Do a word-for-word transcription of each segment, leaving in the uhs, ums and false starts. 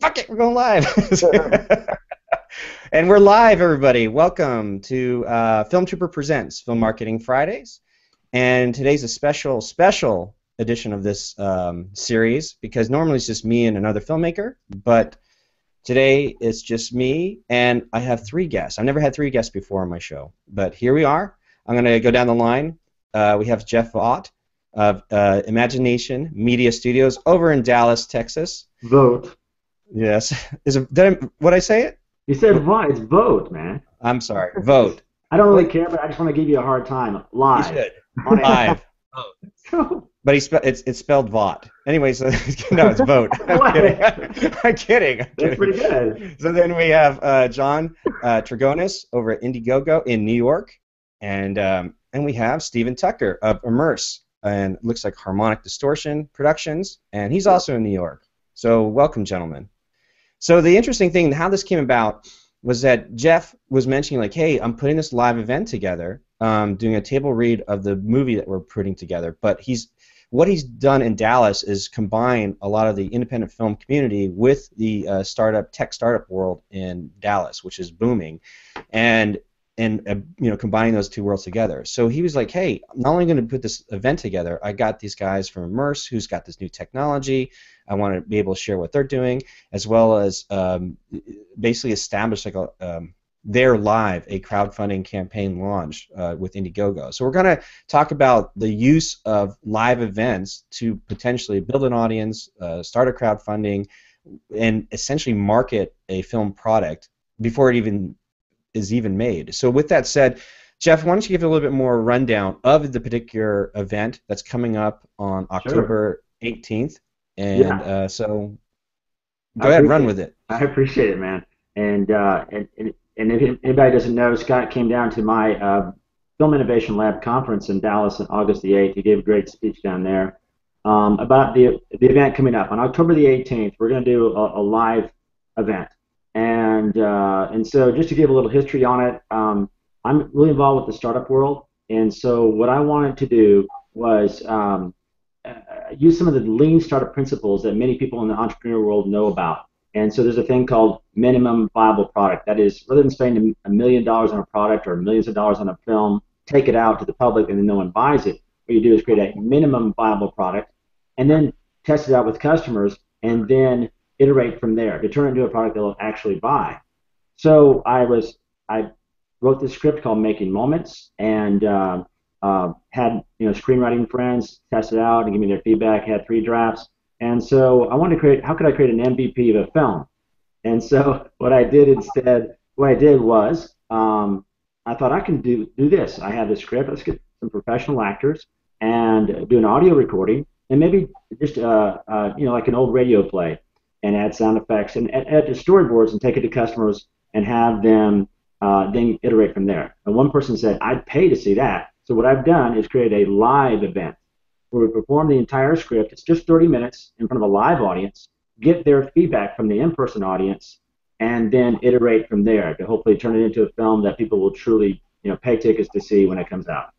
fuck it, we're going live. And we're live, everybody. Welcome to uh, Film Trooper Presents Film Marketing Fridays. And today's a special, special edition of this um, series, because normally it's just me and another filmmaker, but today it's just me, and I have three guests. I've never had three guests before on my show, but here we are. I'm going to go down the line. Uh, we have Jeff Vogt of uh, Imagination Media Studios over in Dallas, Texas. Vogt. Yes. Is it, did I, would I say it? You said Vogt. It's Vogt, man. I'm sorry. Vogt. I don't really care, but I just want to give you a hard time. Live. You should. Live. But he spe it's, it's spelled Vogt. Anyways, so no, it's Vogt. I'm kidding. I'm kidding. I'm kidding. That's pretty good. So then we have uh, John uh, Trigonis over at Indiegogo in New York. And, um, and we have Stephen Tucker of Immerss, and looks like Harmonic Distortion Productions, and he's also in New York. So welcome, gentlemen. So the interesting thing, how this came about, was that Jeff was mentioning, like, hey, I'm putting this live event together, um, doing a table read of the movie that we're putting together. But he's what he's done in Dallas is combine a lot of the independent film community with the uh, startup tech startup world in Dallas, which is booming, and and uh, you know, combining those two worlds together. So he was like, hey, I'm not only going to put this event together, I got these guys from Immerss who's got this new technology. I want to be able to share what they're doing, as well as um, basically establish like a, um, their live, a crowdfunding campaign launch uh, with Indiegogo. So we're going to talk about the use of live events to potentially build an audience, uh, start a crowdfunding, and essentially market a film product before it even is even made. So with that said, Jeff, why don't you give a little bit more rundown of the particular event that's coming up on October sure. eighteenth? And yeah. uh, so go ahead, run with it. I appreciate it, man. And uh, and, and if anybody doesn't know, Scott came down to my uh, Film Innovation Lab conference in Dallas on August the eighth. He gave a great speech down there um, about the, the event coming up. On October the eighteenth, we're going to do a, a live event. And uh, and so just to give a little history on it, um, I'm really involved with the startup world. And so what I wanted to do was um, use some of the lean startup principles that many people in the entrepreneur world know about. And so there's a thing called minimum viable product. That is, rather than spending a million dollars on a product or millions of dollars on a film, take it out to the public and then no one buys it. What you do is create a minimum viable product and then test it out with customers and then iterate from there to turn it into a product they'll actually buy. So I was, I wrote this script called Making Moments, and uh, Uh, had you know screenwriting friends test it out and give me their feedback. Had three drafts, and so I wanted to create. How could I create an M V P of a film? And so what I did instead, what I did was, um, I thought I can do do this. I have this script. Let's get some professional actors and do an audio recording, and maybe just uh, uh, you know like an old radio play, and add sound effects and add the storyboards and take it to customers and have them uh, then iterate from there. And one person said, "I'd pay to see that." So what I've done is create a live event where we perform the entire script. It's just thirty minutes in front of a live audience, get their feedback from the in-person audience, and then iterate from there to hopefully turn it into a film that people will truly you know, pay tickets to see when it comes out.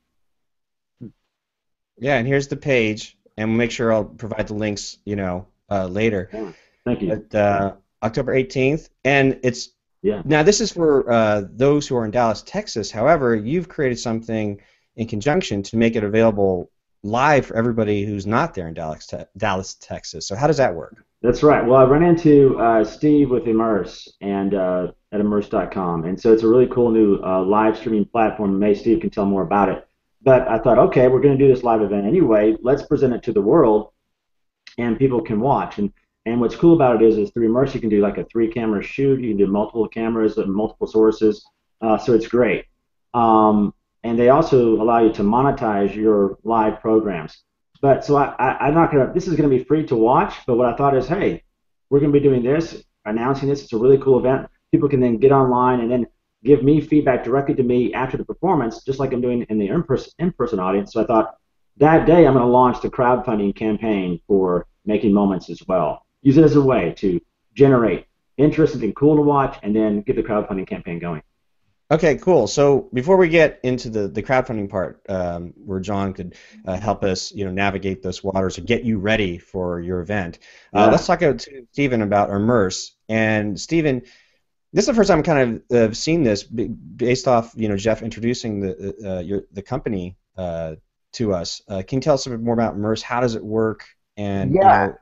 Yeah, and here's the page, and we'll make sure I'll provide the links you know, uh, later. Yeah. Thank you. But, uh, October eighteenth, and it's yeah. Now this is for uh, those who are in Dallas, Texas. However, you've created something in conjunction to make it available live for everybody who's not there in Dallas, te Dallas, Texas. So how does that work? That's right. Well, I ran into uh, Steve with Immerss and uh, at Immerss dot com, and so it's a really cool new uh, live streaming platform. Maybe Steve can tell more about it. But I thought, okay, we're going to do this live event anyway. Let's present it to the world, and people can watch. And and what's cool about it is, is through Immerss you can do like a three-camera shoot. You can do multiple cameras and multiple sources. Uh, so it's great. Um, And they also allow you to monetize your live programs. But so I, I, I'm not gonna. This is gonna be free to watch. But what I thought is, hey, we're gonna be doing this, announcing this. It's a really cool event. People can then get online and then give me feedback directly to me after the performance, just like I'm doing in the in-person in-person audience. So I thought that day I'm gonna launch the crowdfunding campaign for Making Moments as well. Use it as a way to generate interest, something cool to watch, and then get the crowdfunding campaign going. Okay, cool. So before we get into the, the crowdfunding part, um, where John could uh, help us, you know, navigate those waters or get you ready for your event, uh, yeah. let's talk to Stephen about Immerss. And Stephen, this is the first time I've kind of uh, seen this based off, you know, Jeff introducing the uh, your the company uh, to us. Uh, can you tell us a bit more about Immerss? How does it work? And yeah, you know,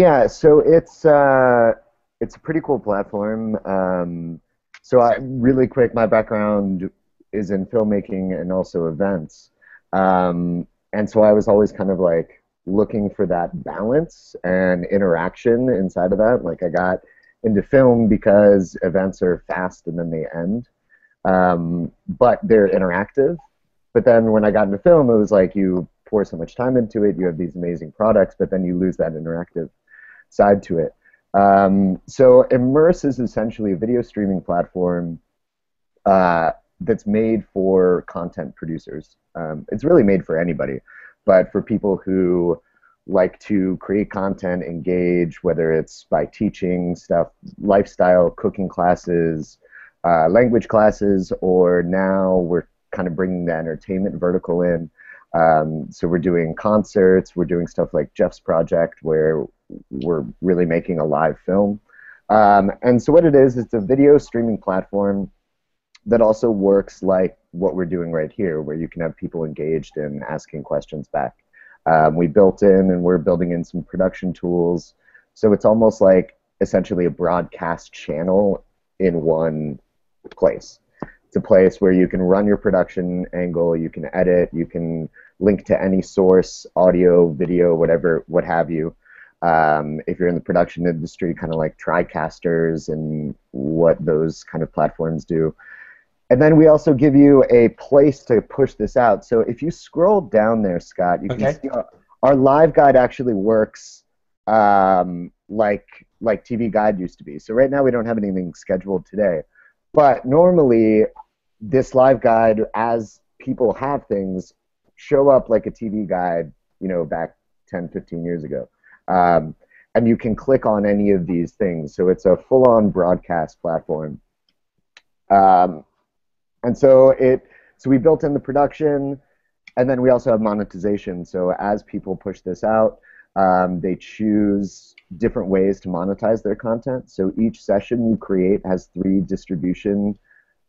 yeah. So it's uh, it's a pretty cool platform. Um, So I, really quick, my background is in filmmaking and also events. Um, and so I was always kind of like looking for that balance and interaction inside of that. Like I got into film because events are fast and then they end. Um, but they're interactive. But then when I got into film, it was like you pour so much time into it, you have these amazing products, but then you lose that interactive side to it. Um, so Immerss is essentially a video streaming platform uh, that's made for content producers. Um, it's really made for anybody, but for people who like to create content, engage, whether it's by teaching stuff, lifestyle, cooking classes, uh, language classes, or now we're kind of bringing the entertainment vertical in. Um, so we're doing concerts, we're doing stuff like Jeff's project where we're really making a live film. Um, and so what it is, it's a video streaming platform that also works like what we're doing right here, where you can have people engaged in asking questions back. Um, we built in and we're building in some production tools. So it's almost like essentially a broadcast channel in one place. It's a place where you can run your production angle, you can edit, you can link to any source, audio, video, whatever, what have you. Um, if you're in the production industry, kind of like TriCasters and what those kind of platforms do. And then we also give you a place to push this out. So if you scroll down there, Scott, you okay. can see our, our live guide actually works um, like, like T V Guide used to be. So right now we don't have anything scheduled today. But normally this live guide, as people have things, show up like a T V Guide, you know, back ten, fifteen years ago. Um, and you can click on any of these things. So it's a full-on broadcast platform. Um, and so it, so we built in the production, and then we also have monetization. So as people push this out, um, they choose different ways to monetize their content. So each session you create has three distribution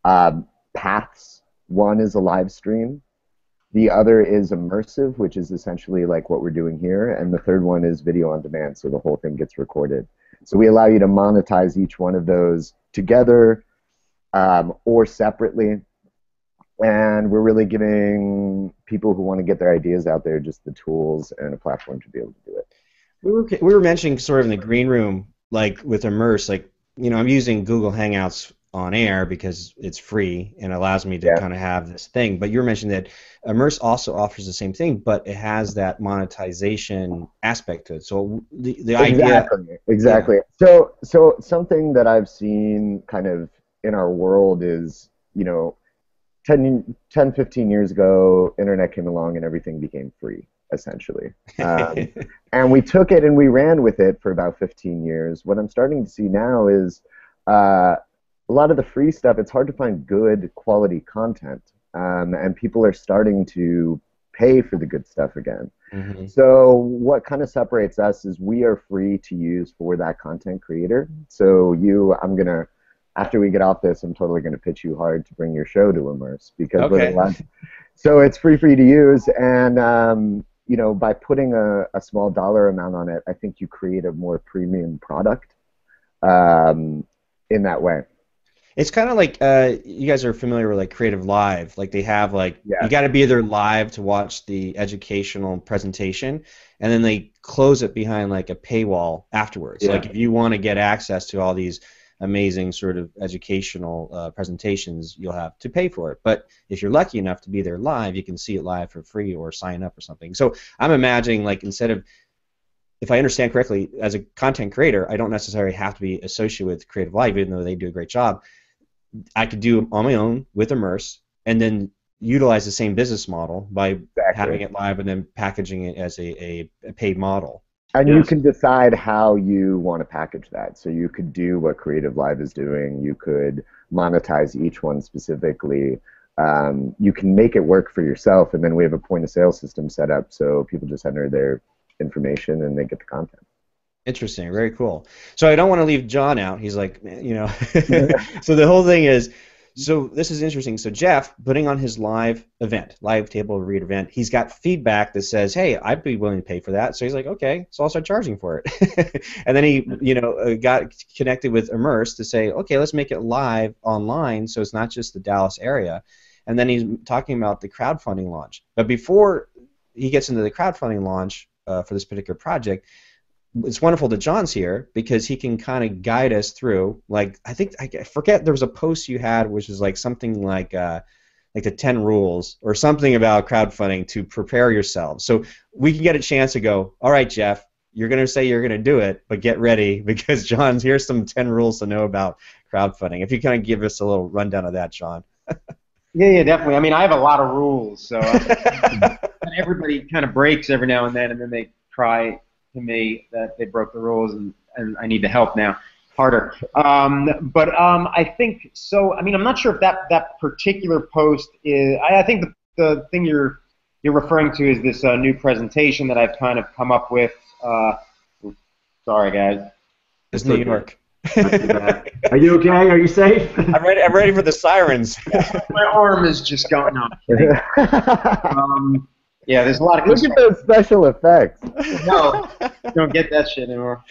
um, paths. One is a live stream. The other is immersive, which is essentially like what we're doing here. And the third one is video on demand, so the whole thing gets recorded. So we allow you to monetize each one of those together um, or separately. And we're really giving people who want to get their ideas out there just the tools and a platform to be able to do it. We were, we were mentioning sort of in the green room, like with Immerss, like, you know, I'm using Google Hangouts on air because it's free and allows me to yeah. kind of have this thing. But you were mentioning that Immerss also offers the same thing, but it has that monetization aspect to it. So the, the exactly. idea... Exactly. Yeah. So, so something that I've seen kind of in our world is, you know, ten, ten fifteen years ago, internet came along and everything became free, essentially. Um, and we took it and we ran with it for about fifteen years. What I'm starting to see now is... Uh, A lot of the free stuff, it's hard to find good quality content, um, and people are starting to pay for the good stuff again. Mm-hmm. So what kind of separates us is we are free to use for that content creator. So you, I'm going to, after we get off this, I'm totally going to pitch you hard to bring your show to Immerss, because okay. we're the last. So it's free for you to use, and um, you know, by putting a, a small dollar amount on it, I think you create a more premium product um, in that way. It's kind of like uh, you guys are familiar with like Creative Live. Like they have like yeah. you got to be there live to watch the educational presentation, and then they close it behind like a paywall afterwards. Yeah. Like if you want to get access to all these amazing sort of educational uh, presentations, you'll have to pay for it. But if you're lucky enough to be there live, you can see it live for free or sign up or something. So I'm imagining like instead of if I understand correctly, as a content creator, I don't necessarily have to be associated with Creative Live, even though they do a great job. I could do on my own with Immerss, and then utilize the same business model by exactly. having it live and then packaging it as a, a, a paid model. And yes. You can decide how you want to package that. So you could do what Creative Live is doing. You could monetize each one specifically. Um, you can make it work for yourself, and then we have a point-of-sale system set up so people just enter their information and they get the content. Interesting. Very cool. So I don't want to leave John out. He's like, you know. So the whole thing is, so this is interesting. So Jeff, putting on his live event, live table read event, he's got feedback that says, hey, I'd be willing to pay for that. So he's like, okay, so I'll start charging for it. And then he, you know, got connected with Immerss to say, okay, let's make it live online so it's not just the Dallas area. And then he's talking about the crowdfunding launch. But before he gets into the crowdfunding launch uh, for this particular project, it's wonderful that John's here because he can kind of guide us through. Like I think I forget there was a post you had which is like something like uh, like the ten rules or something about crowdfunding to prepare yourselves. So we can get a chance to go. All right, Jeff, you're gonna say you're gonna do it, but get ready because John's here's some ten rules to know about crowdfunding. If you kind of give us a little rundown of that, John. Yeah, yeah, definitely. I mean, I have a lot of rules, so um, everybody kind of breaks every now and then, and then they try. To me that they broke the rules and, and I need the help now harder um, but um, I think so I mean I'm not sure if that that particular post is I, I think the, the thing you're you're referring to is this uh, new presentation that I've kind of come up with uh, sorry guys it's New York. Are you okay? Are you safe? I'm ready, I'm ready for the sirens. My arm is just going off. um, Yeah, there's a lot of. Look at those special effects. No, you don't get that shit anymore.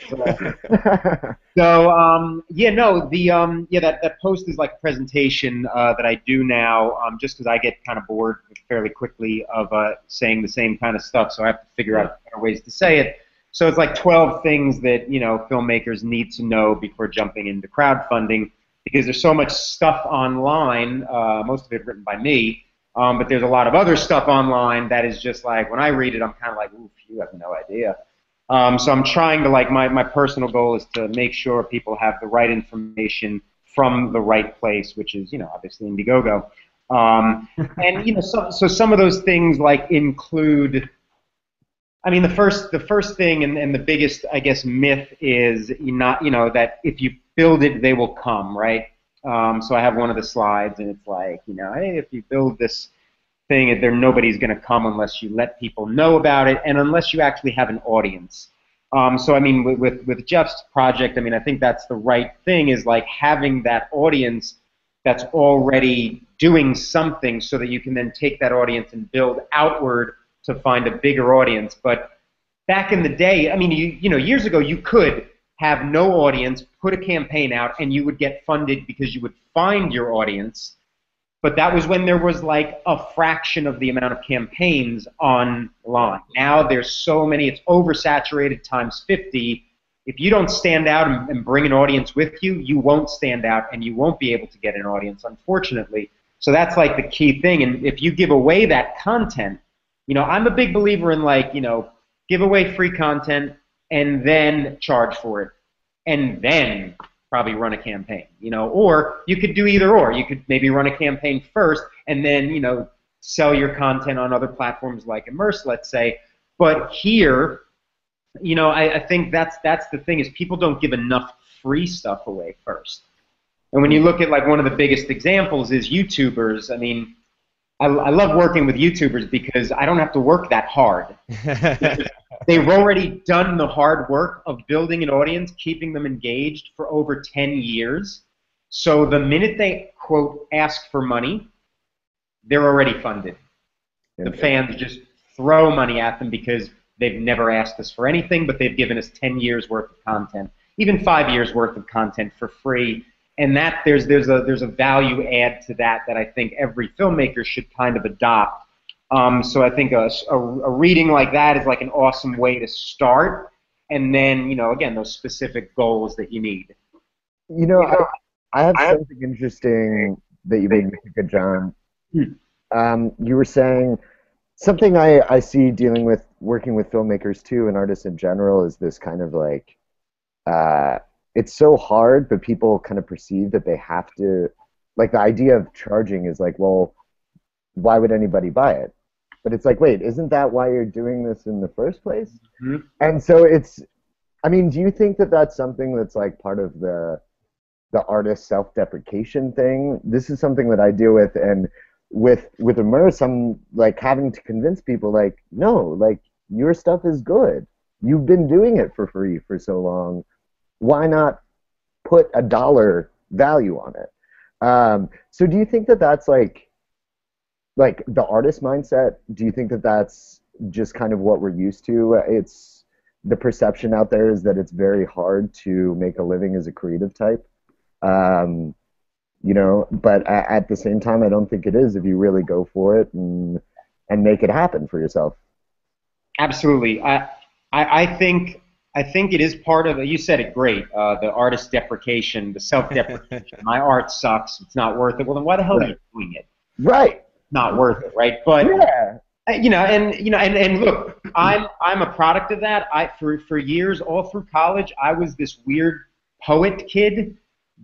So, um, yeah, no, the um, yeah, that, that post is like a presentation uh, that I do now, um, just because I get kind of bored fairly quickly of uh, saying the same kind of stuff, so I have to figure out better ways to say it. So it's like twelve things that you know filmmakers need to know before jumping into crowdfunding, because there's so much stuff online, uh, most of it written by me. Um, but there's a lot of other stuff online that is just like, when I read it, I'm kind of like, oof, you have no idea. Um, so I'm trying to, like, my, my personal goal is to make sure people have the right information from the right place, which is, you know, obviously Indiegogo. Um, and, you know, so, so some of those things, like, include, I mean, the first, the first thing and, and the biggest, I guess, myth is, not, you know, that if you build it, they will come, right? Um, so I have one of the slides, and it's like, you know, hey, if you build this thing, there nobody's going to come unless you let people know about it, and unless you actually have an audience. Um, so I mean, with, with with Jeff's project, I mean, I think that's the right thing is like having that audience that's already doing something, so that you can then take that audience and build outward to find a bigger audience. But back in the day, I mean, you you know, years ago, you could. Have no audience, put a campaign out, and you would get funded because you would find your audience. But that was when there was like a fraction of the amount of campaigns online. Now there's so many, it's oversaturated times fifty. If you don't stand out and, and bring an audience with you, you won't stand out and you won't be able to get an audience, unfortunately. So that's like the key thing. And if you give away that content, you know, I'm a big believer in like, you know, give away free content, and then charge for it, and then probably run a campaign, you know, or you could do either or. You could maybe run a campaign first and then, you know, sell your content on other platforms like Immerss, let's say. But here, you know, I, I think that's that's the thing is people don't give enough free stuff away first. And when you look at like one of the biggest examples is YouTubers, I mean, I, I love working with YouTubers because I don't have to work that hard. They've already done the hard work of building an audience, keeping them engaged for over ten years. So the minute they, quote, ask for money, they're already funded. The fans just throw money at them because they've never asked us for anything, but they've given us ten years worth of content, even five years worth of content for free. And that there's, there's, a, there's a value add to that that I think every filmmaker should kind of adopt. Um, so I think a, a, a reading like that is like an awesome way to start, and then, you know, again, those specific goals that you need. You know, I, I have I something have, interesting that you made me think of, John. Um, you were saying something I, I see dealing with working with filmmakers, too, and artists in general is this kind of like, uh, it's so hard, but people kind of perceive that they have to, like the idea of charging is like, well, why would anybody buy it? But it's like, wait, isn't that why you're doing this in the first place? Mm-hmm. And so it's, I mean, do you think that that's something that's like part of the the artist self-deprecation thing? This is something that I deal with, and with with Immerss, I'm like having to convince people, like, no, like your stuff is good. You've been doing it for free for so long. Why not put a dollar value on it? Um, so do you think that that's like, like the artist mindset? Do you think that that's just kind of what we're used to? It's the perception out there is that it's very hard to make a living as a creative type. Um, you know, but at the same time, I don't think it is if you really go for it and and make it happen for yourself. Absolutely. I I, I think I think it is part of, you said it great, uh, the artist deprecation, the self-deprecation. My art sucks. It's not worth it. Well, then why the hell right. are you doing it? Right. Not worth it, right? But yeah. you know, and you know, and, and look, I'm I'm a product of that. I for for years, all through college, I was this weird poet kid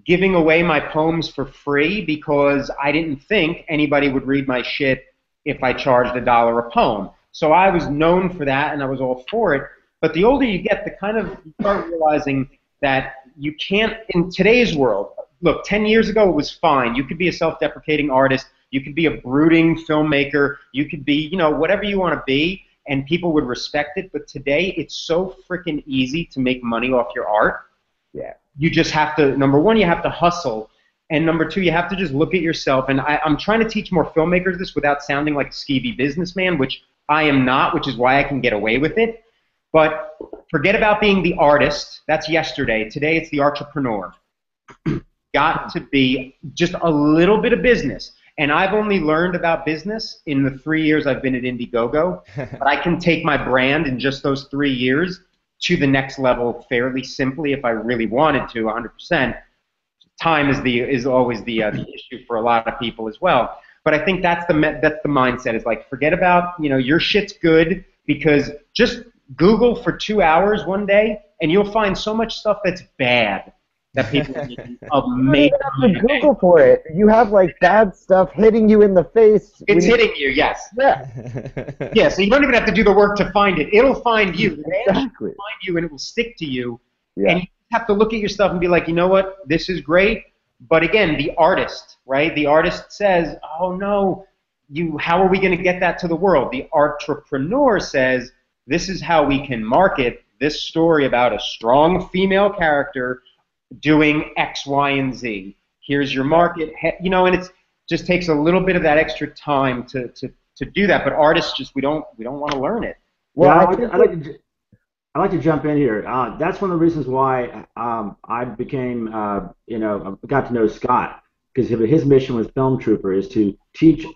giving away my poems for free because I didn't think anybody would read my shit if I charged a dollar a poem. So I was known for that, and I was all for it. But the older you get, the kind of you start realizing that you can't, in today's world, look, ten years ago it was fine. You could be a self-deprecating artist. You could be a brooding filmmaker. You could be, you know, whatever you want to be, and people would respect it. But today it's so freaking easy to make money off your art. Yeah. You just have to, number one, you have to hustle. And number two, you have to just look at yourself. And I, I'm trying to teach more filmmakers this without sounding like a skeevy businessman, which I am not, which is why I can get away with it. But forget about being the artist. That's yesterday. Today it's the entrepreneur. Got to be just a little bit of business. And I've only learned about business in the three years I've been at Indiegogo. But I can take my brand in just those three years to the next level fairly simply if I really wanted to, one hundred percent. Time is the is always the, uh, the issue for a lot of people as well. But I think that's the that's the mindset. Is like, forget about, you know, your shit's good, because just Google for two hours one day and you'll find so much stuff that's bad that people amazing. You don't have to Google for it. You have like bad stuff hitting you in the face. It's hitting you, you yes. Yeah. yeah. So you don't even have to do the work to find it. It'll find you. Exactly. It'll find you, and it will stick to you. Yeah. And you have to look at your stuff and be like, you know what, this is great. But again, the artist, right? The artist says, oh no, you. How are we going to get that to the world? The entrepreneur says, this is how we can market this story about a strong female character doing X, Y, and Z. Here's your market, you know, and it's just takes a little bit of that extra time to to, to do that. But artists just we don't we don't want to learn it. Well, yeah, I like, I like to, I like to jump in here. Uh, that's one of the reasons why um, I became uh, you know got to know Scott, because his mission with Film Trooper is to teach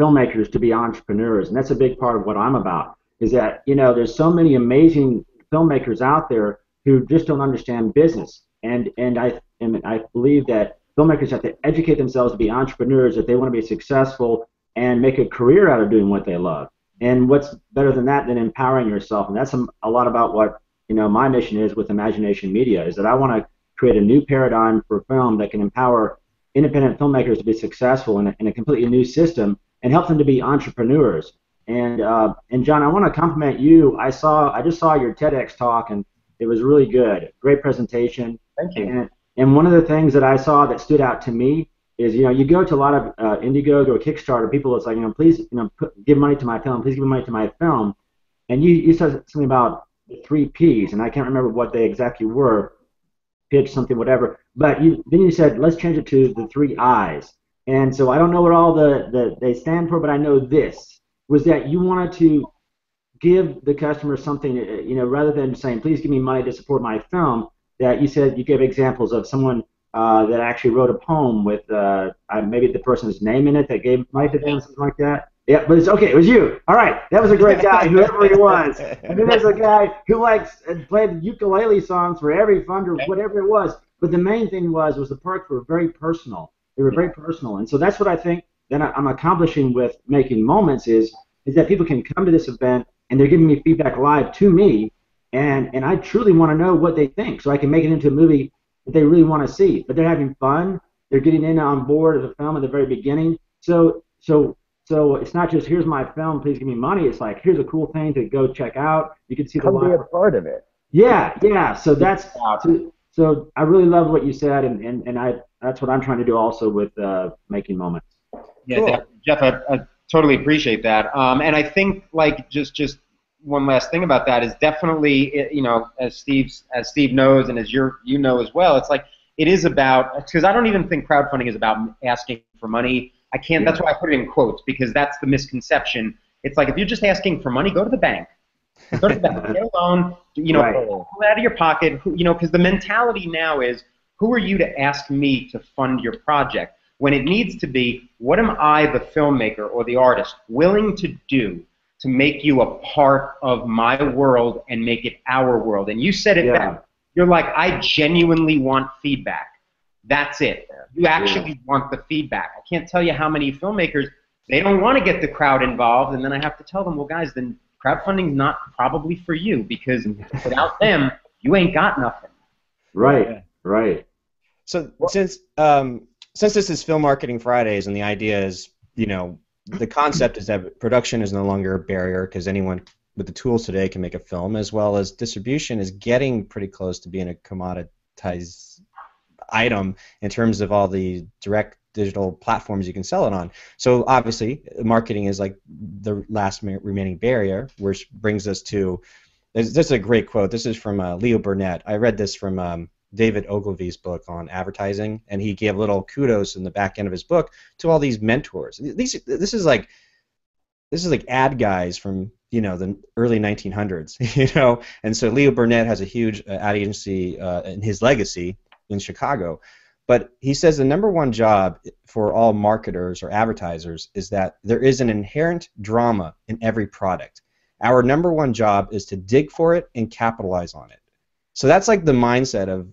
filmmakers to be entrepreneurs, and that's a big part of what I'm about. Is that you know there's so many amazing filmmakers out there who just don't understand business. And and I and I believe that filmmakers have to educate themselves to be entrepreneurs if they want to be successful and make a career out of doing what they love. And what's better than that than empowering yourself? And that's a, a lot about what you know my mission is with Imagination Media, is that I want to create a new paradigm for film that can empower independent filmmakers to be successful in a, in a completely new system and help them to be entrepreneurs. And uh, and John, I want to compliment you. I saw I just saw your TEDx talk, and it was really good. Great presentation. Thank you. And, and one of the things that I saw that stood out to me is, you know, you go to a lot of uh, Indiegogo or Kickstarter, people it's like, you know, please, you know, put, give money to my film, please give money to my film. And you, you said something about the three Ps, and I can't remember what they exactly were, pitch, something, whatever. But you, then you said, let's change it to the three I's. And so I don't know what all the, the they stand for, but I know this, was that you wanted to give the customer something, you know, rather than saying, please give me money to support my film, that you said you gave examples of someone uh, that actually wrote a poem with uh, maybe the person's name in it that gave money to them, something like that. Yeah, but it's okay. It was you. All right, that was a great guy, whoever he was. And then there's a guy who likes and played ukulele songs for every funder, whatever it was. But the main thing was was the perks were very personal. They were very personal, and so that's what I think that I'm accomplishing with Making Moments is is that people can come to this event and they're giving me feedback live to me. And and I truly want to know what they think, so I can make it into a movie that they really want to see. But they're having fun. They're getting in on board of the film at the very beginning. So so So it's not just, here's my film, please give me money. It's like, here's a cool thing to go check out. You can see the live. Come be a part of it. Yeah, yeah. So that's so, so I really love what you said, and, and, and I that's what I'm trying to do also with uh, Making Moments. Yeah, cool. Jeff, I, I totally appreciate that. Um, and I think like just just one last thing about that is definitely, you know, as Steve's as Steve knows, and as you're you know as well, it's like it is about, because I don't even think crowdfunding is about asking for money. I can't. That's why I put it in quotes, because that's the misconception. It's like, if you're just asking for money, go to the bank. Go to the bank. Get a loan. You know, right. Pull it out of your pocket. You know, because the mentality now is, who are you to ask me to fund your project? When it needs to be, what am I, the filmmaker or the artist, willing to do to make you a part of my world and make it our world? And you said it yeah. back. You're like, I genuinely want feedback. That's it. You actually yeah. want the feedback. I can't tell you how many filmmakers, they don't want to get the crowd involved, and then I have to tell them, well, guys, then crowdfunding's not probably for you, because without them, you ain't got nothing. Right, yeah. right. So well, since um, since this is Film Marketing Fridays, and the idea is, you know, the concept is that production is no longer a barrier, because anyone with the tools today can make a film, as well as distribution is getting pretty close to being a commoditized item in terms of all the direct digital platforms you can sell it on. So obviously marketing is like the last remaining barrier, which brings us to this, this is a great quote. This is from uh, Leo Burnett. I read this from um, David Ogilvy's book on advertising, and he gave little kudos in the back end of his book to all these mentors. These, this is like this is like ad guys from, you know, the early nineteen hundreds, you know, and so Leo Burnett has a huge uh, ad agency uh, in his legacy in Chicago, but he says the number one job for all marketers or advertisers is that there is an inherent drama in every product. Our number one job is to dig for it and capitalize on it. So that's like the mindset of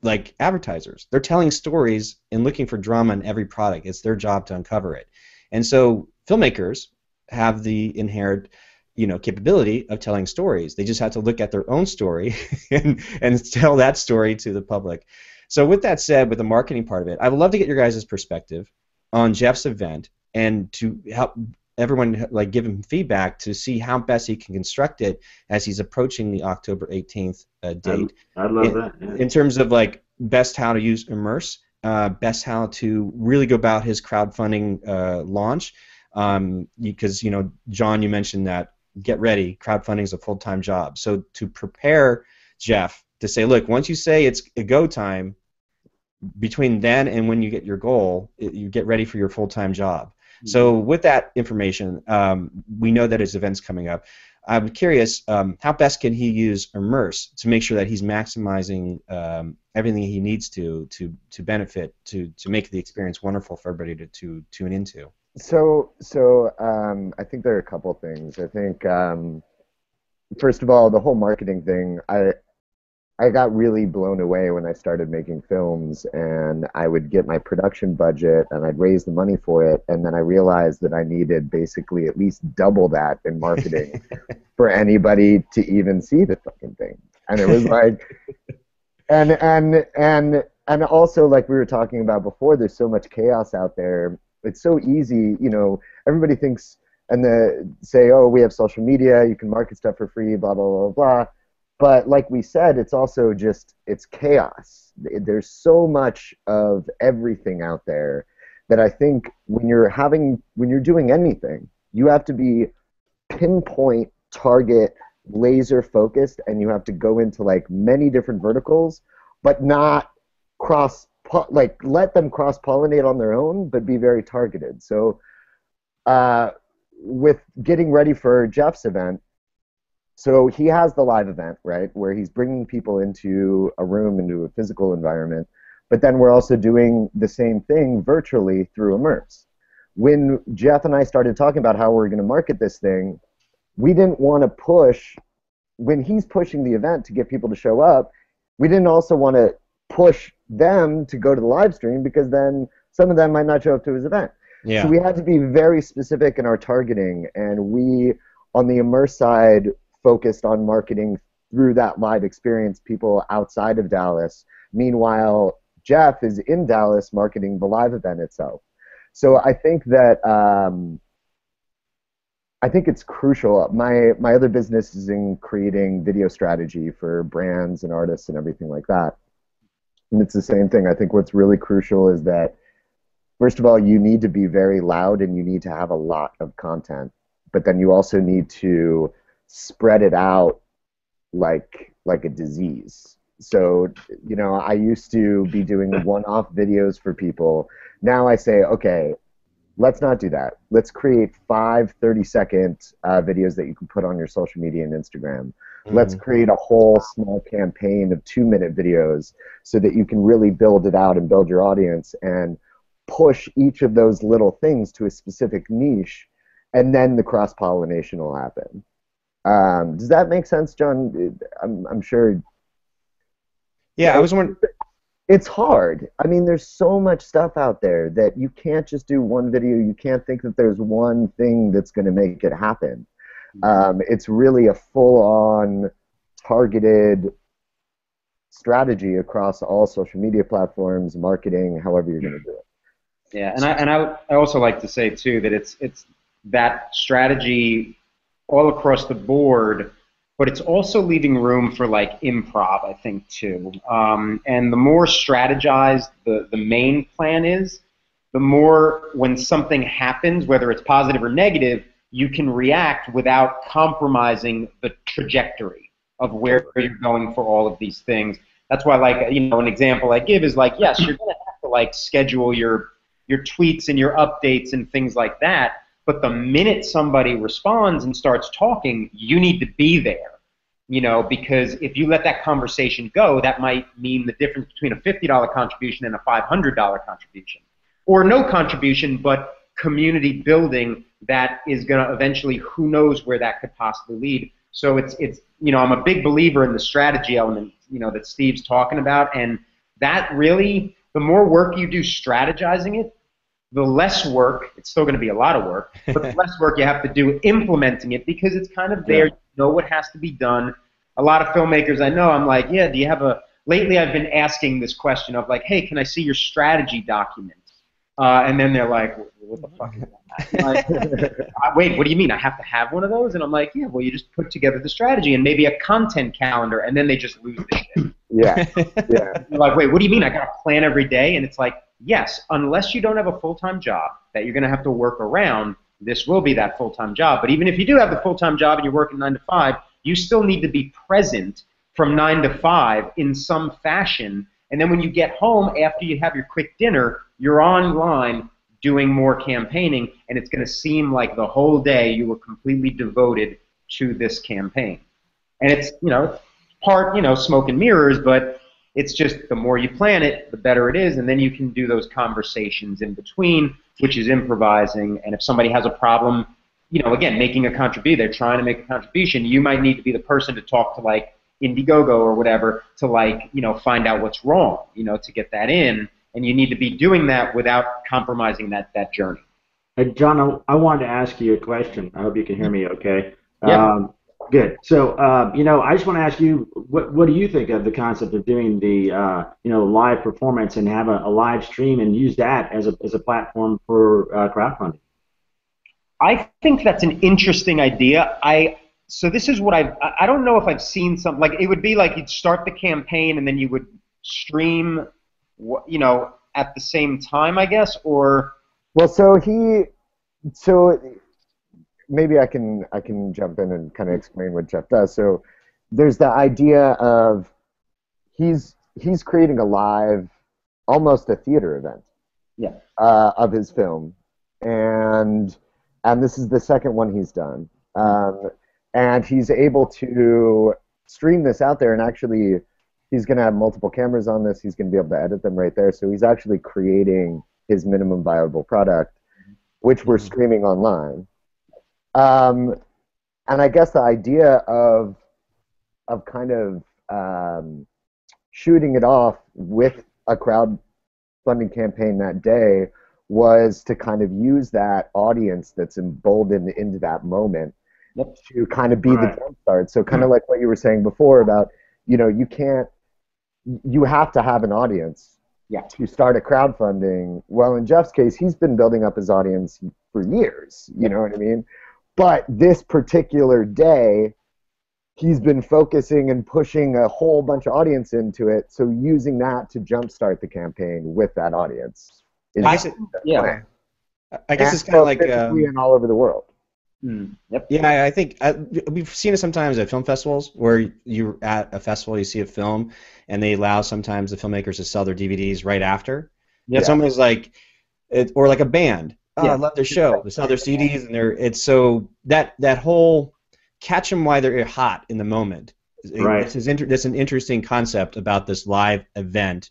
like advertisers. They're telling stories and looking for drama in every product. It's their job to uncover it. And so filmmakers have the inherent, you know, capability of telling stories. They just have to look at their own story and, and tell that story to the public. So with that said, with the marketing part of it, I would love to get your guys' perspective on Jeff's event, and to help everyone like give him feedback to see how best he can construct it as he's approaching the October eighteenth uh, date. I'd love in, that. Yeah. In terms of like best how to use Immerss, uh, best how to really go about his crowdfunding uh, launch, um, because, you know, John, you mentioned that get ready, crowdfunding is a full-time job. So to prepare Jeff to say, look, once you say it's a go time, between then and when you get your goal, it, you get ready for your full-time job. Mm-hmm. So with that information, um, we know that his event's coming up. I'm curious, um, how best can he use Immerss to make sure that he's maximizing um, everything he needs to to to benefit, to, to make the experience wonderful for everybody to, to tune into? So, so um, I think there are a couple things. I think, um, first of all, the whole marketing thing, I I got really blown away when I started making films, and I would get my production budget, and I'd raise the money for it, and then I realized that I needed basically at least double that in marketing for anybody to even see the fucking thing. And it was like, and, and, and, and also, like we were talking about before, there's so much chaos out there. It's so easy, you know, everybody thinks, and the, say, oh, we have social media, you can market stuff for free, blah, blah, blah, blah. But like we said, it's also just, it's chaos. There's so much of everything out there that I think when you're having, when you're doing anything, you have to be pinpoint, target, laser focused, and you have to go into like many different verticals, but not cross like let them cross-pollinate on their own, but be very targeted. So uh, with getting ready for Jeff's event, so he has the live event, right, where he's bringing people into a room, into a physical environment, but then we're also doing the same thing virtually through Immerss. When Jeff and I started talking about how we're going to market this thing, we didn't want to push, when he's pushing the event to get people to show up, we didn't also want to push them to go to the live stream, because then some of them might not show up to his event. Yeah. So we had to be very specific in our targeting, and we, on the Immerss side, focused on marketing through that live experience people outside of Dallas. Meanwhile, Jeff is in Dallas marketing the live event itself. So I think that um, I think it's crucial. My my other business is in creating video strategy for brands and artists and everything like that. And it's the same thing. I think what's really crucial is that, first of all, you need to be very loud and you need to have a lot of content. But then you also need to spread it out like like a disease. So, you know, I used to be doing one-off videos for people. Now I say, okay, let's not do that. Let's create five thirty-second uh, videos that you can put on your social media and Instagram. Mm-hmm. Let's create a whole small campaign of two-minute videos so that you can really build it out and build your audience and push each of those little things to a specific niche, and then the cross-pollination will happen. Um, does that make sense, John? I'm, I'm sure... Yeah, I was wondering... It's hard. I mean, there's so much stuff out there that you can't just do one video. You can't think that there's one thing that's going to make it happen. Um, it's really a full-on, targeted strategy across all social media platforms, marketing, however you're going to do it. Yeah, and I and I, I also like to say too that it's it's that strategy all across the board. But it's also leaving room for like improv, I think, too. Um, and the more strategized the, the main plan is, the more when something happens, whether it's positive or negative, you can react without compromising the trajectory of where you're going for all of these things. That's why, like, you know, an example I give is like, yes, you're going to have to like schedule your your tweets and your updates and things like that. But the minute somebody responds and starts talking, you need to be there, you know, because if you let that conversation go, that might mean the difference between a fifty dollar contribution and a five hundred dollar contribution, or no contribution, but community building that is going to eventually, who knows where that could possibly lead. So it's, it's, you know, I'm a big believer in the strategy element, you know, that Steve's talking about, and that really, the more work you do strategizing it, the less work, it's still going to be a lot of work, but the less work you have to do implementing it because it's kind of there, yeah. You know what has to be done. A lot of filmmakers I know, I'm like, yeah, do you have a, lately I've been asking this question of like, hey, can I see your strategy document? Uh, and then they're like, what the fuck is that? Like, wait, what do you mean? I have to have one of those? And I'm like, yeah, well, you just put together the strategy and maybe a content calendar, and then they just lose the shit. Yeah, yeah. You're like, wait, what do you mean? I got to plan every day? And it's like, yes, unless you don't have a full-time job that you're going to have to work around, this will be that full-time job. But even if you do have the full-time job and you're working nine to five, you still need to be present from nine to five in some fashion. And then when you get home, after you have your quick dinner, you're online doing more campaigning, and it's going to seem like the whole day you were completely devoted to this campaign. And it's, you know, part, you know, smoke and mirrors, but... It's just the more you plan it, the better it is, and then you can do those conversations in between, which is improvising. And if somebody has a problem, you know, again, making a contribution, they're trying to make a contribution, you might need to be the person to talk to, like, Indiegogo or whatever to, like, you know, find out what's wrong, you know, to get that in. And you need to be doing that without compromising that, that journey. Hey, John, I wanted to ask you a question. I hope you can hear me okay. Yeah. Um, Good. So, uh, you know, I just want to ask you, what what do you think of the concept of doing the, uh, you know, live performance and have a, a live stream and use that as a as a platform for uh, crowdfunding? I think that's an interesting idea. I so this is what I've I don't know if I've seen something like it would be like you'd start the campaign and then you would stream, you know, at the same time, I guess, or well, so he so. Maybe I can I can jump in and kind of explain what Jeff does. So there's the idea of he's he's creating a live, almost a theater event, yeah, uh, of his film, and and this is the second one he's done, um, and he's able to stream this out there, and actually he's going to have multiple cameras on this. He's going to be able to edit them right there. So he's actually creating his minimum viable product, which we're streaming online. Um, and I guess the idea of of kind of um, shooting it off with a crowdfunding campaign that day was to kind of use that audience that's emboldened into that moment to kind of be All right. the jumpstart. So kind of like what you were saying before about, you know, you can't, you have to have an audience yeah. to start a crowdfunding. Well, in Jeff's case, he's been building up his audience for years, you know what I mean? But this particular day, he's been focusing and pushing a whole bunch of audience into it, so using that to jumpstart the campaign with that audience. I should, yeah. Plan. I guess and it's kind so of like... Um, all over the world. Mm, yep. Yeah, I think I, we've seen it sometimes at film festivals where you're at a festival, you see a film, and they allow sometimes the filmmakers to sell their D V Ds right after. Yeah. It's almost like... It, or like a band. Oh, yeah. I love their show. They sell their C Ds, and they're... It's so... That, that whole... Catch them while they're hot in the moment. Right. This is inter- this is an interesting concept about this live event,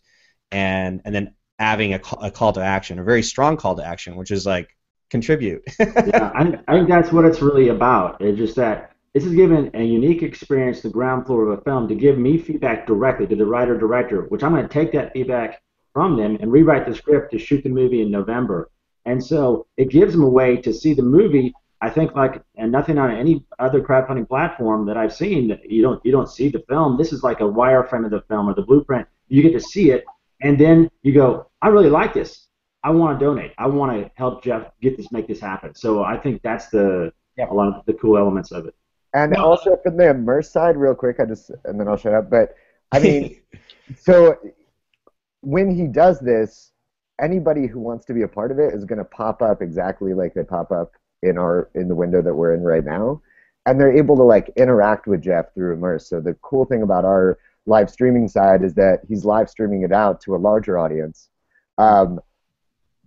and and then having a, a call to action, a very strong call to action, which is like contribute. Yeah, I, I think that's what it's really about. It's just that this is giving a unique experience, the ground floor of a film, to give me feedback directly to the writer director, which I'm going to take that feedback from them and rewrite the script to shoot the movie in November. And so it gives them a way to see the movie. I think like and nothing on any other crowdfunding platform that I've seen, that you don't you don't see the film. This is like a wireframe of the film or the blueprint. You get to see it, and then you go, I really like this. I want to donate. I want to help Jeff get this, make this happen. So I think that's the yeah. a lot of the cool elements of it. And well, also from the Immerss side, real quick, I just and then I'll shut up. But I mean, so when he does this, anybody who wants to be a part of it is going to pop up exactly like they pop up in our in the window that we're in right now, and they're able to like interact with Jeff through Immerss. So the cool thing about our live streaming side is that he's live streaming it out to a larger audience, um,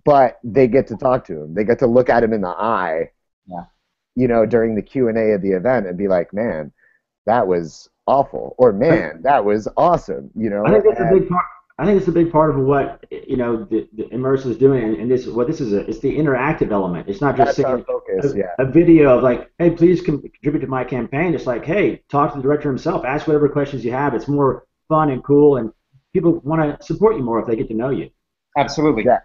but they get to talk to him. They get to look at him in the eye, yeah. you know, during the Q and A of the event and be like, "Man, that was awful," or "Man, that was awesome." You know, I think that's and, a big part. I think it's a big part of what you know the, the Immerss is doing, and, and this what well, this is a, it's the interactive element. It's not just a, focus, a, yeah. a video of like, hey, please contribute to my campaign. It's like, hey, talk to the director himself, ask whatever questions you have. It's more fun and cool, and people want to support you more if they get to know you. Absolutely. Yeah.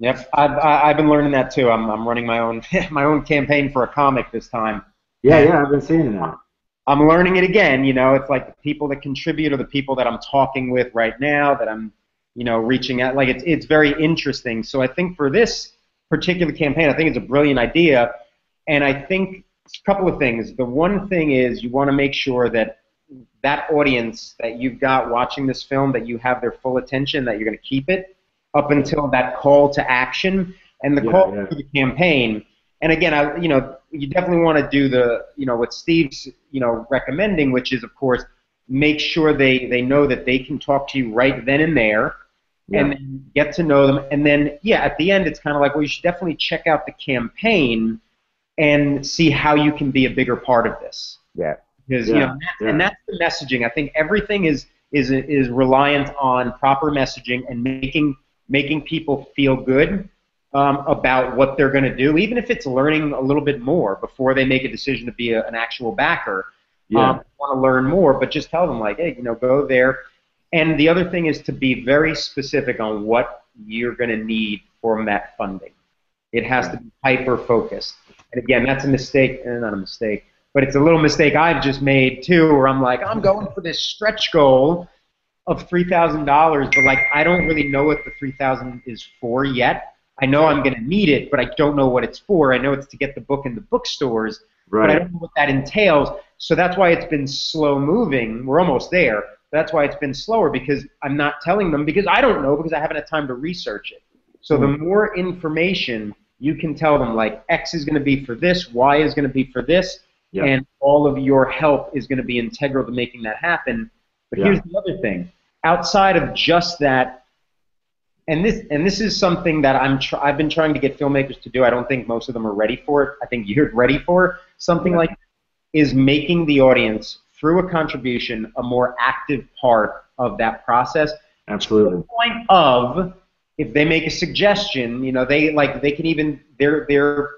Yep. I've I've been learning that too. I'm I'm running my own my own campaign for a comic this time. Yeah, yeah, I've been seeing that. I'm learning it again, you know, it's like the people that contribute or the people that I'm talking with right now that I'm, you know, reaching out, like it's it's very interesting. So I think for this particular campaign, I think it's a brilliant idea, and I think a couple of things. The one thing is you want to make sure that that audience that you've got watching this film, that you have their full attention, that you're going to keep it up until that call to action and the yeah, call yeah. to the campaign. And again, I, you know, you definitely want to do the, you know, what Steve's, you know, recommending, which is, of course, make sure they, they know that they can talk to you right then and there, yeah. and then get to know them. And then, yeah, at the end, it's kind of like, well, you should definitely check out the campaign and see how you can be a bigger part of this. Yeah. Because yeah. you know, and that's, yeah. and that's the messaging. I think everything is is is reliant on proper messaging and making making people feel good. Um, about what they're going to do, even if it's learning a little bit more before they make a decision to be a, an actual backer. Yeah. Um, want to learn more, but just tell them, like, hey, you know, go there. And the other thing is to be very specific on what you're going to need from that funding. It has to be hyper-focused. And again, that's a mistake, eh, not a mistake, but it's a little mistake I've just made, too, where I'm like, I'm going for this stretch goal of three thousand dollars, but, like, I don't really know what the three thousand dollars is for yet. I know I'm going to need it, but I don't know what it's for. I know it's to get the book in the bookstores, right. but I don't know what that entails. So that's why it's been slow moving. We're almost there. That's why it's been slower, because I'm not telling them, because I don't know, because I haven't had time to research it. So the more information you can tell them, like X is going to be for this, Y is going to be for this, yep. and all of your help is going to be integral to making that happen. But yep. here's the other thing. Outside of just that, And this and this is something that I'm tr- I've been trying to get filmmakers to do. I don't think most of them are ready for it. I think you're ready for it. Something yeah. like is making the audience through a contribution a more active part of that process. Absolutely. To the point of if they make a suggestion, you know, they like they can even their their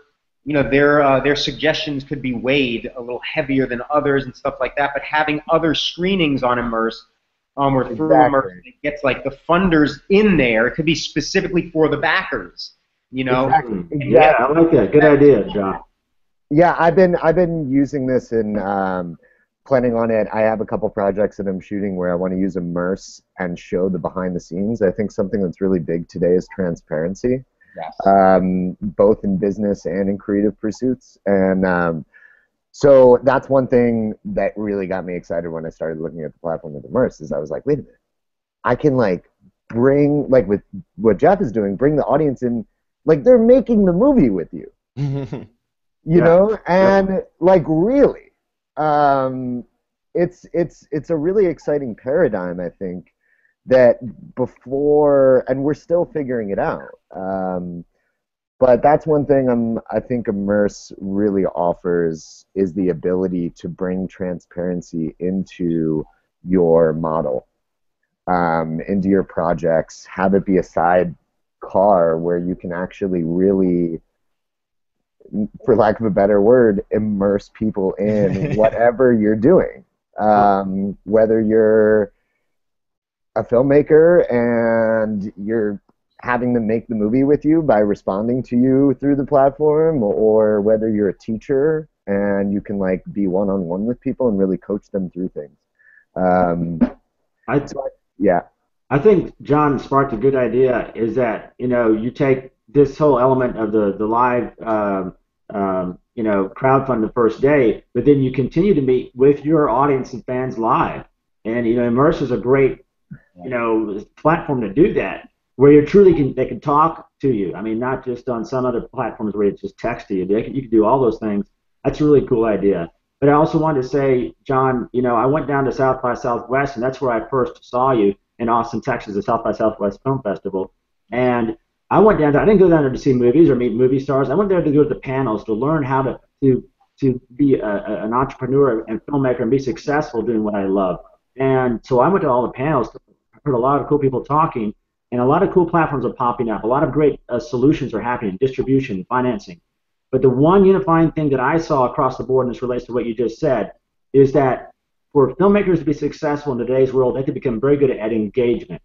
you know their uh, their suggestions could be weighed a little heavier than others and stuff like that. But having other screenings on Immerss. Um, or through exactly. Immerss, it gets like the funders in there. It could be specifically for the backers, you know. Exactly. exactly. Yeah, I like that. Good idea, John. Yeah, I've been I've been using this and um, planning on it. I have a couple projects that I'm shooting where I want to use Immerss and show the behind the scenes. I think something that's really big today is transparency. yes. um, both in business and in creative pursuits. And um, so that's one thing that really got me excited when I started looking at the platform with Immerss, is I was like, wait a minute, I can like bring, like with what Jeff is doing, bring the audience in, like they're making the movie with you. you yeah. know, and yeah. like really, um, it's it's it's a really exciting paradigm, I think, that before, and we're still figuring it out. Um, but that's one thing I'm I think Immerss really offers, is the ability to bring transparency into your model, um, into your projects, have it be a side car where you can actually really, for lack of a better word, immerse people in whatever you're doing. Um, whether you're a filmmaker and you're having them make the movie with you by responding to you through the platform, or whether you're a teacher and you can like be one-on-one with people and really coach them through things. Um, I th- yeah. I think John sparked a good idea, is that, you know, you take this whole element of the, the live, um, um, you know, crowdfund the first day, but then you continue to meet with your audience and fans live. And, you know, Immerss is a great, you know, platform to do that, where you truly can, they can talk to you. I mean, not just on some other platforms where it's just text to you. They can, you can do all those things. That's a really cool idea. But I also wanted to say, John, you know, I went down to South by Southwest, and that's where I first saw you, in Austin, Texas, the South by Southwest Film Festival. And I went down there. I didn't go down there to see movies or meet movie stars. I went there to go to the panels to learn how to to, to be a, a, an entrepreneur and filmmaker and be successful doing what I love. And so I went to all the panels. I heard a lot of cool people talking, and a lot of cool platforms are popping up. A lot of great uh, solutions are happening, distribution, financing. But the one unifying thing that I saw across the board, and this relates to what you just said, is that for filmmakers to be successful in today's world, they have to become very good at engagement.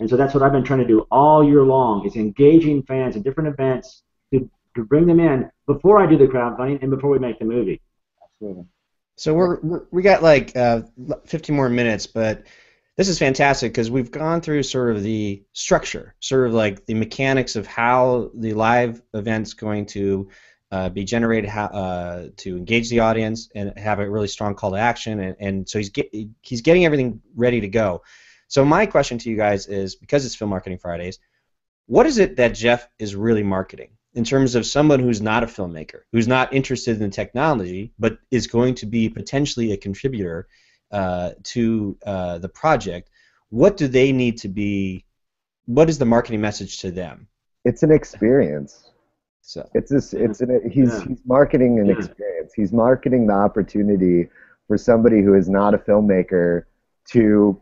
And so that's what I've been trying to do all year long, is engaging fans in different events to, to bring them in before I do the crowdfunding and before we make the movie. Absolutely. So we're, we're, we got like uh, fifteen more minutes, but this is fantastic because we've gone through sort of the structure, sort of like the mechanics of how the live event's going to Uh, be generated ha- uh, to engage the audience and have a really strong call to action, and, and so he's get, he's getting everything ready to go. So my question to you guys is, because it's Film Marketing Fridays, what is it that Jeff is really marketing in terms of someone who's not a filmmaker, who's not interested in the technology, but is going to be potentially a contributor uh, to uh, the project? What do they need to be? What is the marketing message to them? It's an experience. So it's this. It's an, he's yeah. he's marketing an yeah. experience. He's marketing the opportunity for somebody who is not a filmmaker to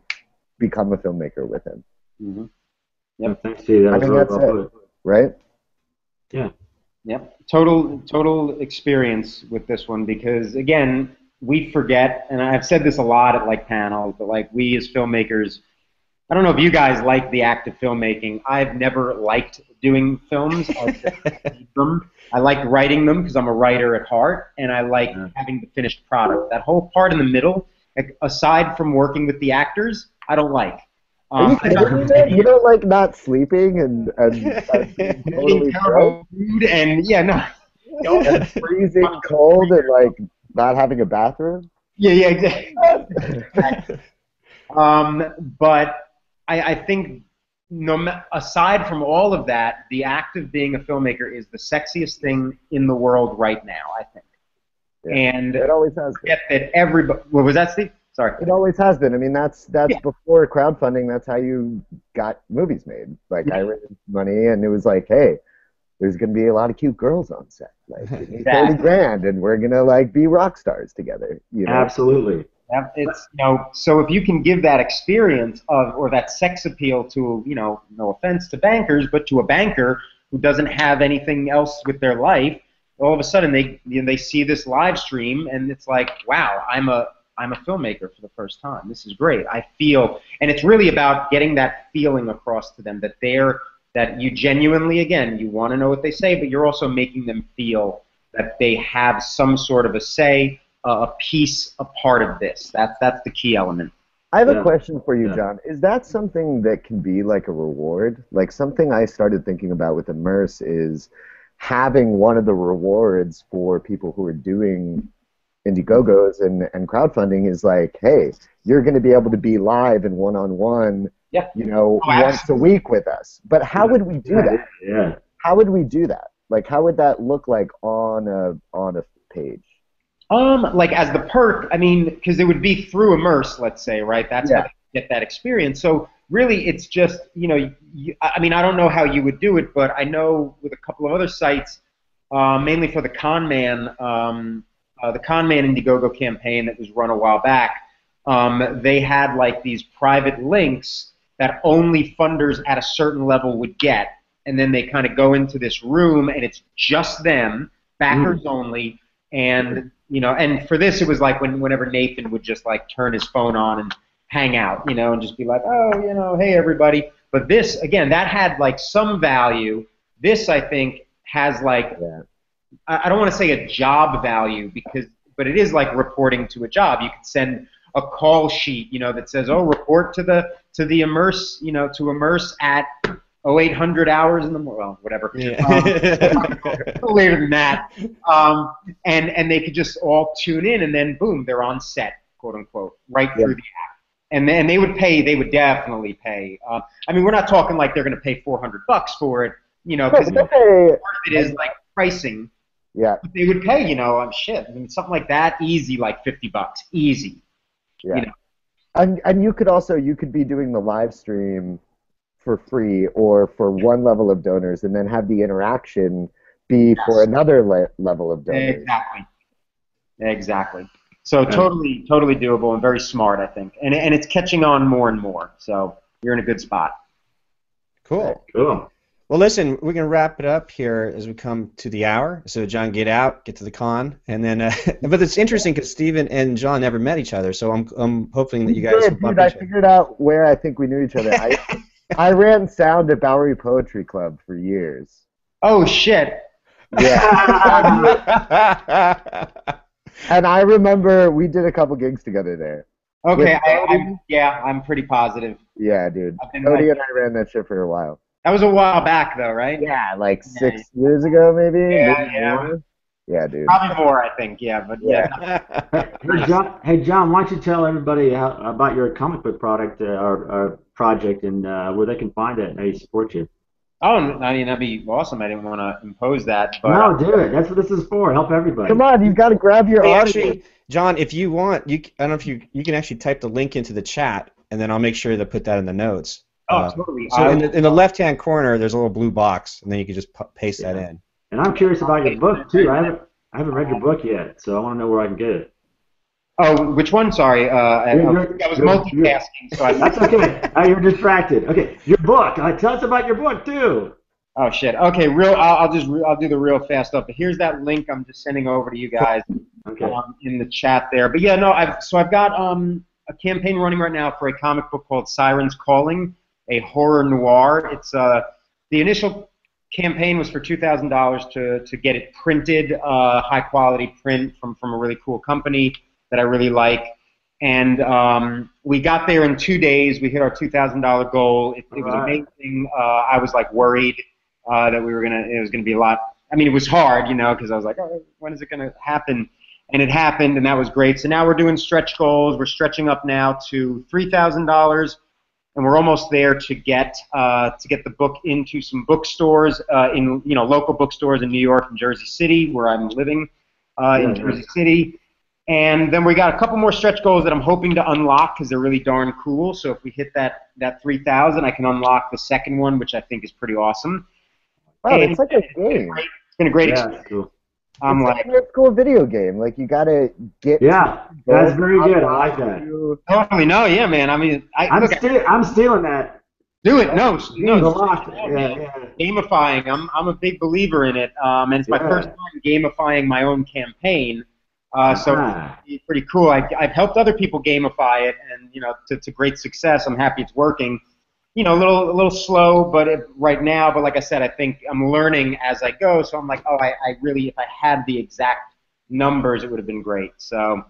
become a filmmaker with him. Mm-hmm. Yep. Thanks, Steve. That I was think really that's well it. Put. Right? Yeah. Yep. Total total experience with this one, because again, we forget, and I've said this a lot at like panels, but like we as filmmakers, I don't know if you guys like the act of filmmaking. I've never liked doing films. I, them. I like writing them because I'm a writer at heart, and I like yeah. having the finished product. That whole part in the middle, aside from working with the actors, I don't like. Um, Are you kidding me, man? You don't like not sleeping and and, and totally food and yeah, no, and freezing cold and like not having a bathroom. Yeah, yeah, exactly. um, but. I think, no, aside from all of that, the act of being a filmmaker is the sexiest thing in the world right now, I think. Yeah. And it always has been. That everybody, what was that, Steve? Sorry. It always has been. I mean, that's that's yeah. before crowdfunding, that's how you got movies made. Like, yeah. I raised money, and it was like, hey, there's going to be a lot of cute girls on set. Like, exactly. thirty grand, and we're going to, like, be rock stars together. You know? Absolutely. It's, you know, so if you can give that experience of, or that sex appeal to, you know, no offense to bankers, but to a banker who doesn't have anything else with their life, all of a sudden they you know, they see this live stream and it's like, wow, I'm a I'm a filmmaker for the first time. This is great. I feel, and it's really about getting that feeling across to them that they're that you genuinely, again, you want to know what they say, but you're also making them feel that they have some sort of a say. Uh, a piece, a part of this. That's that's the key element. I have yeah. a question for you, yeah. John. Is that something that can be like a reward? Like something I started thinking about with Immerss is having one of the rewards for people who are doing Indiegogos and, and crowdfunding is like, hey, you're going to be able to be live and one-on-one, yeah. you know, oh, once absolutely. a week with us. But how yeah. would we do yeah. that? Yeah. How would we do that? Like, how would that look like on a on a page? Um, like as the perk, I mean, because it would be through Immerss, let's say, right? That's yeah. how you get that experience. So really, it's just, you know, you, I mean, I don't know how you would do it, but I know with a couple of other sites, uh, mainly for the Con Man, um, uh, the Con Man Indiegogo campaign that was run a while back, um, they had like these private links that only funders at a certain level would get, and then they kind of go into this room, and it's just them, backers mm. only, and you know, and for this, it was like when whenever Nathan would just like turn his phone on and hang out, you know, and just be like, oh, you know, hey everybody. But this, again, that had like some value. This, I think, has like, yeah. I, I don't want to say a job value because, but it is like reporting to a job. You could send a call sheet, you know, that says, oh, report to the to the Immerss, you know, to Immerss at oh eight hundred hours in the morning, well, whatever. Yeah. Um, later than that. Um, and, and they could just all tune in, and then, boom, they're on set, quote unquote, right yeah. through the app. And then they would pay, they would definitely pay. Uh, I mean, we're not talking like they're going to pay four hundred bucks for it, you know, because part of it is like pricing. Yeah. But they would pay, you know, um, shit, I mean, something like that, easy, like fifty bucks, easy. Yeah. You know? And, and you could also, you could be doing the live stream for free or for one level of donors, and then have the interaction be yes. for another le level of donors. Exactly. Exactly. So yeah. totally, totally doable and very smart, I think. And, and it's catching on more and more, so you're in a good spot. Cool. Cool. Well, listen, we're going to wrap it up here as we come to the hour. So, John, get out, get to the con, and then. Uh, but it's interesting because Stephen and John never met each other, so I'm, I'm hoping that you guys. Good, dude, I figured out where I think we knew each other. I, I ran sound at Bowery Poetry Club for years. Oh, shit. Yeah. And I remember we did a couple gigs together there. Okay, I, I, yeah, I'm pretty positive. Yeah, dude. Cody like, and I ran that shit for a while. That was a while back, though, right? Yeah, like nice. six years ago, maybe? Yeah, maybe yeah. More. Yeah, dude. Probably more, I think, yeah. But yeah. yeah. Hey, John, hey, John, why don't you tell everybody how, about your comic book product uh, or, or project and uh, where they can find it and how you support you. Oh, I mean, that'd be awesome. I didn't want to impose that. But no, do it. That's what this is for. Help everybody. Come on, you've got to grab your hey, audience. Actually, John, if you want, you I don't know if you you can actually type the link into the chat, and then I'll make sure to put that in the notes. Oh, uh, totally. So I, in the, in the left-hand corner, there's a little blue box, and then you can just paste yeah. that in. And I'm curious about your book too. I haven't I haven't read your book yet, so I want to know where I can get it. Oh, which one? Sorry, uh, I, I was multitasking. So I that's okay. Now you're distracted. Okay, your book. Uh, tell us about your book too. Oh shit. Okay, real. I'll, I'll just I'll do the real fast stuff. But here's that link I'm just sending over to you guys okay. um, in the chat there. But yeah, no. I've so I've got um, a campaign running right now for a comic book called Sirens Calling, a horror noir. It's uh the initial campaign was for two thousand dollars to to get it printed, uh, high quality print from from a really cool company that I really like, and um, we got there in two days. We hit our two thousand dollar goal. It, it was right. amazing. Uh, I was like worried uh, that we were gonna. It was gonna be a lot. I mean, it was hard, you know, because I was like, oh, when is it gonna happen? And it happened, and that was great. So now we're doing stretch goals. We're stretching up now to three thousand dollars, and we're almost there to get uh, to get the book into some bookstores uh, in you know local bookstores in New York and Jersey City, where I'm living uh, in mm-hmm. Jersey City. And then we got a couple more stretch goals that I'm hoping to unlock because they're really darn cool. So if we hit that that three thousand, I can unlock the second one, which I think is pretty awesome. Wow, and it's like a game. It's been a great yeah, experience. Cool. I'm it's like, like a cool video game. Like you gotta get. Yeah, that's very good. I like that. Totally no, yeah, man. I mean, I, I'm look, steal, I'm stealing that. Do it. No, no. Unlock it. Yeah, yeah. Gamifying. I'm I'm a big believer in it. Um, and it's yeah. my first time gamifying my own campaign. Uh, so ah. it's pretty cool. I, I've helped other people gamify it, and you know, to, to great success. I'm happy it's working. You know, a little a little slow, but it, right now. But like I said, I think I'm learning as I go. So I'm like, oh, I, I really, if I had the exact numbers, it would have been great. So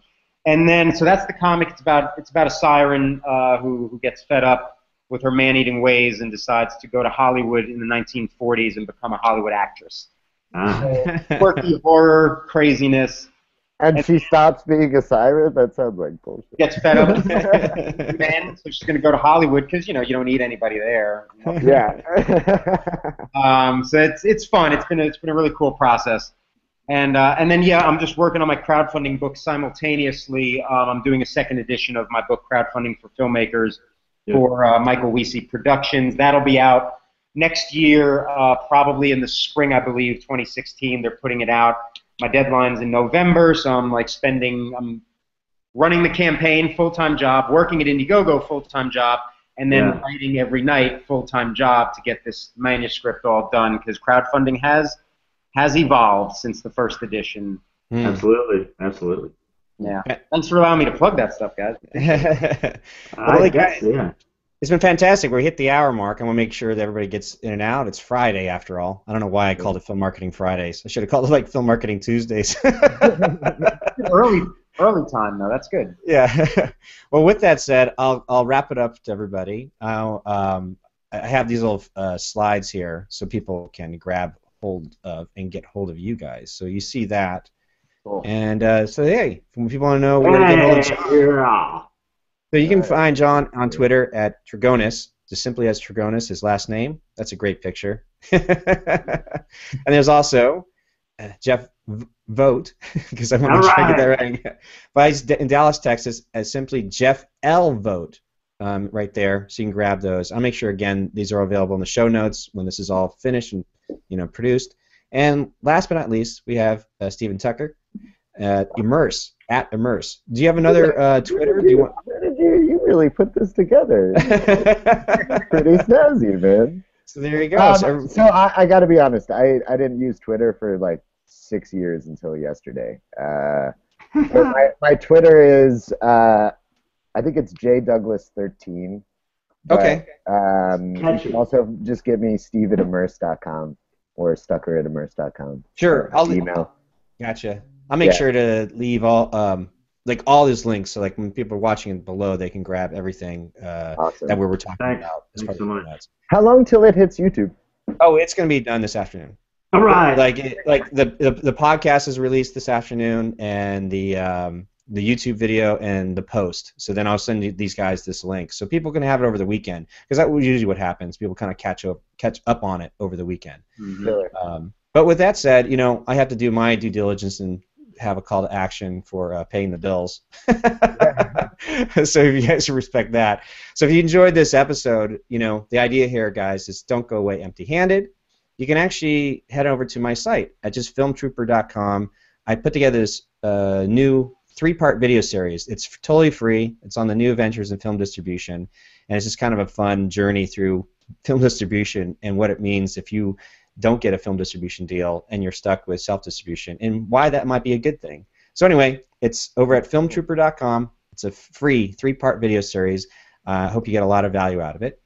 And then, so that's the comic. It's about it's about a siren uh, who who gets fed up with her man-eating ways and decides to go to Hollywood in the nineteen forties and become a Hollywood actress. Uh. So, quirky horror craziness. And, and she stops being a siren. That sounds like bullshit. Gets fed up with men, so she's going to go to Hollywood because you know you don't need anybody there. You know? Yeah. um, so it's it's fun. It's been a, it's been a really cool process. And uh, and then yeah, I'm just working on my crowdfunding book simultaneously. Um, I'm doing a second edition of my book, Crowdfunding for Filmmakers, yeah. for uh, Michael Wiese Productions. That'll be out next year, uh, probably in the spring, I believe, twenty sixteen. They're putting it out. My deadline's in November, so I'm like spending, I'm running the campaign, full-time job, working at Indiegogo, full-time job, and then yeah. writing every night, full-time job, to get this manuscript all done, because crowdfunding has has evolved since the first edition. Mm. Absolutely, absolutely. Yeah. Thanks for allowing me to plug that stuff, guys. I like guess, yeah. It's been fantastic. We hit the hour mark, and we'll make sure that everybody gets in and out. It's Friday, after all. I don't know why I called it Film Marketing Fridays. I should have called it like Film Marketing Tuesdays. early, early time though. That's good. Yeah. Well, with that said, I'll I'll wrap it up to everybody. I'll, um, I have these little uh, slides here so people can grab hold of and get hold of you guys. So you see that. Cool. And uh, so hey, if you want to know where to get hold of John. So you can find John on Twitter at Trigonis, just simply as Trigonis, his last name. That's a great picture. And there's also uh, Jeff Vogt, because I want All to try right. to get that right. But he's in Dallas, Texas, as simply Jeff L. Vogt. Um, right there, so you can grab those. I'll make sure, again, these are available in the show notes when this is all finished and you know produced. And last but not least, we have uh, Stephen Tucker at Immerss, at Immerss. Do you have another uh, Twitter? Do you want? You really put this together. Pretty snazzy, man. So there you go. Um, so, so I, I got to be honest. I, I didn't use Twitter for like six years until yesterday. Uh, but my, my Twitter is... Uh, I think it's J Douglas thirteen. But, okay. Um, you should also just get me Steve at Immerss dot com or Stucker at Immerss dot com. Sure. I'll email. Gotcha. I'll make yeah. sure to leave all um, like all these links, so like when people are watching it below, they can grab everything uh, awesome. That we were talking Thanks. About. Thanks so much. How long till it hits YouTube? Oh, it's going to be done this afternoon. All right. Like it, like the, the the podcast is released this afternoon, and the um, the YouTube video and the post. So then I'll send you, these guys this link, so people can have it over the weekend, because that usually what happens. People kind of catch up catch up on it over the weekend. Mm-hmm. um, but with that said, you know, I have to do my due diligence and have a call to action for uh, paying the bills. So you guys should respect that. So if you enjoyed this episode, you know, the idea here, guys, is don't go away empty-handed. You can actually head over to my site at just film trooper dot com. I put together this uh, new three-part video series. It's totally free. It's on the new ventures in film distribution, and it's just kind of a fun journey through film distribution and what it means if you don't get a film distribution deal and you're stuck with self-distribution, and why that might be a good thing. So anyway, it's over at film trooper dot com. It's a free three-part video series. I uh, hope you get a lot of value out of it.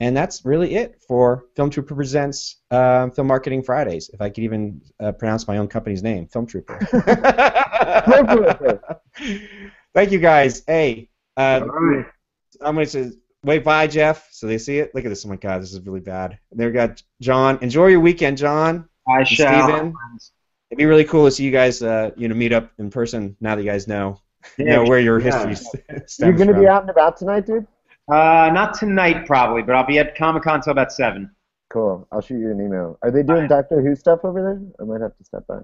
And that's really it for Film Trooper Presents uh, Film Marketing Fridays, if I could even uh, pronounce my own company's name, Film Trooper. Thank you, guys. Hey, uh, right. I'm going to say wave bye, Jeff, so they see it. Look at this. Oh, my God, this is really bad. There we got John. Enjoy your weekend, John. I shall. Steven. It'd be really cool to see you guys uh, you know, meet up in person now that you guys know, you know where your yeah. history stems You're going to be out and about tonight, dude? Uh, not tonight, probably, but I'll be at Comic-Con until about seven. Cool. I'll shoot you an email. Are they doing Bye. Doctor Who stuff over there? I might have to step by.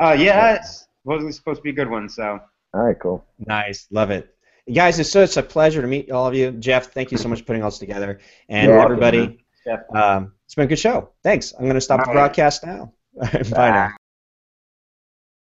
Uh, yeah, it's supposedly supposed to be a good one, so. All right, cool. Nice. Love it. Guys, it's such a pleasure to meet all of you. Jeff, thank you so much for putting all this together. And You're everybody, welcome, um, it's been a good show. Thanks. I'm going to stop all the right. broadcast now. Bye. Bye now.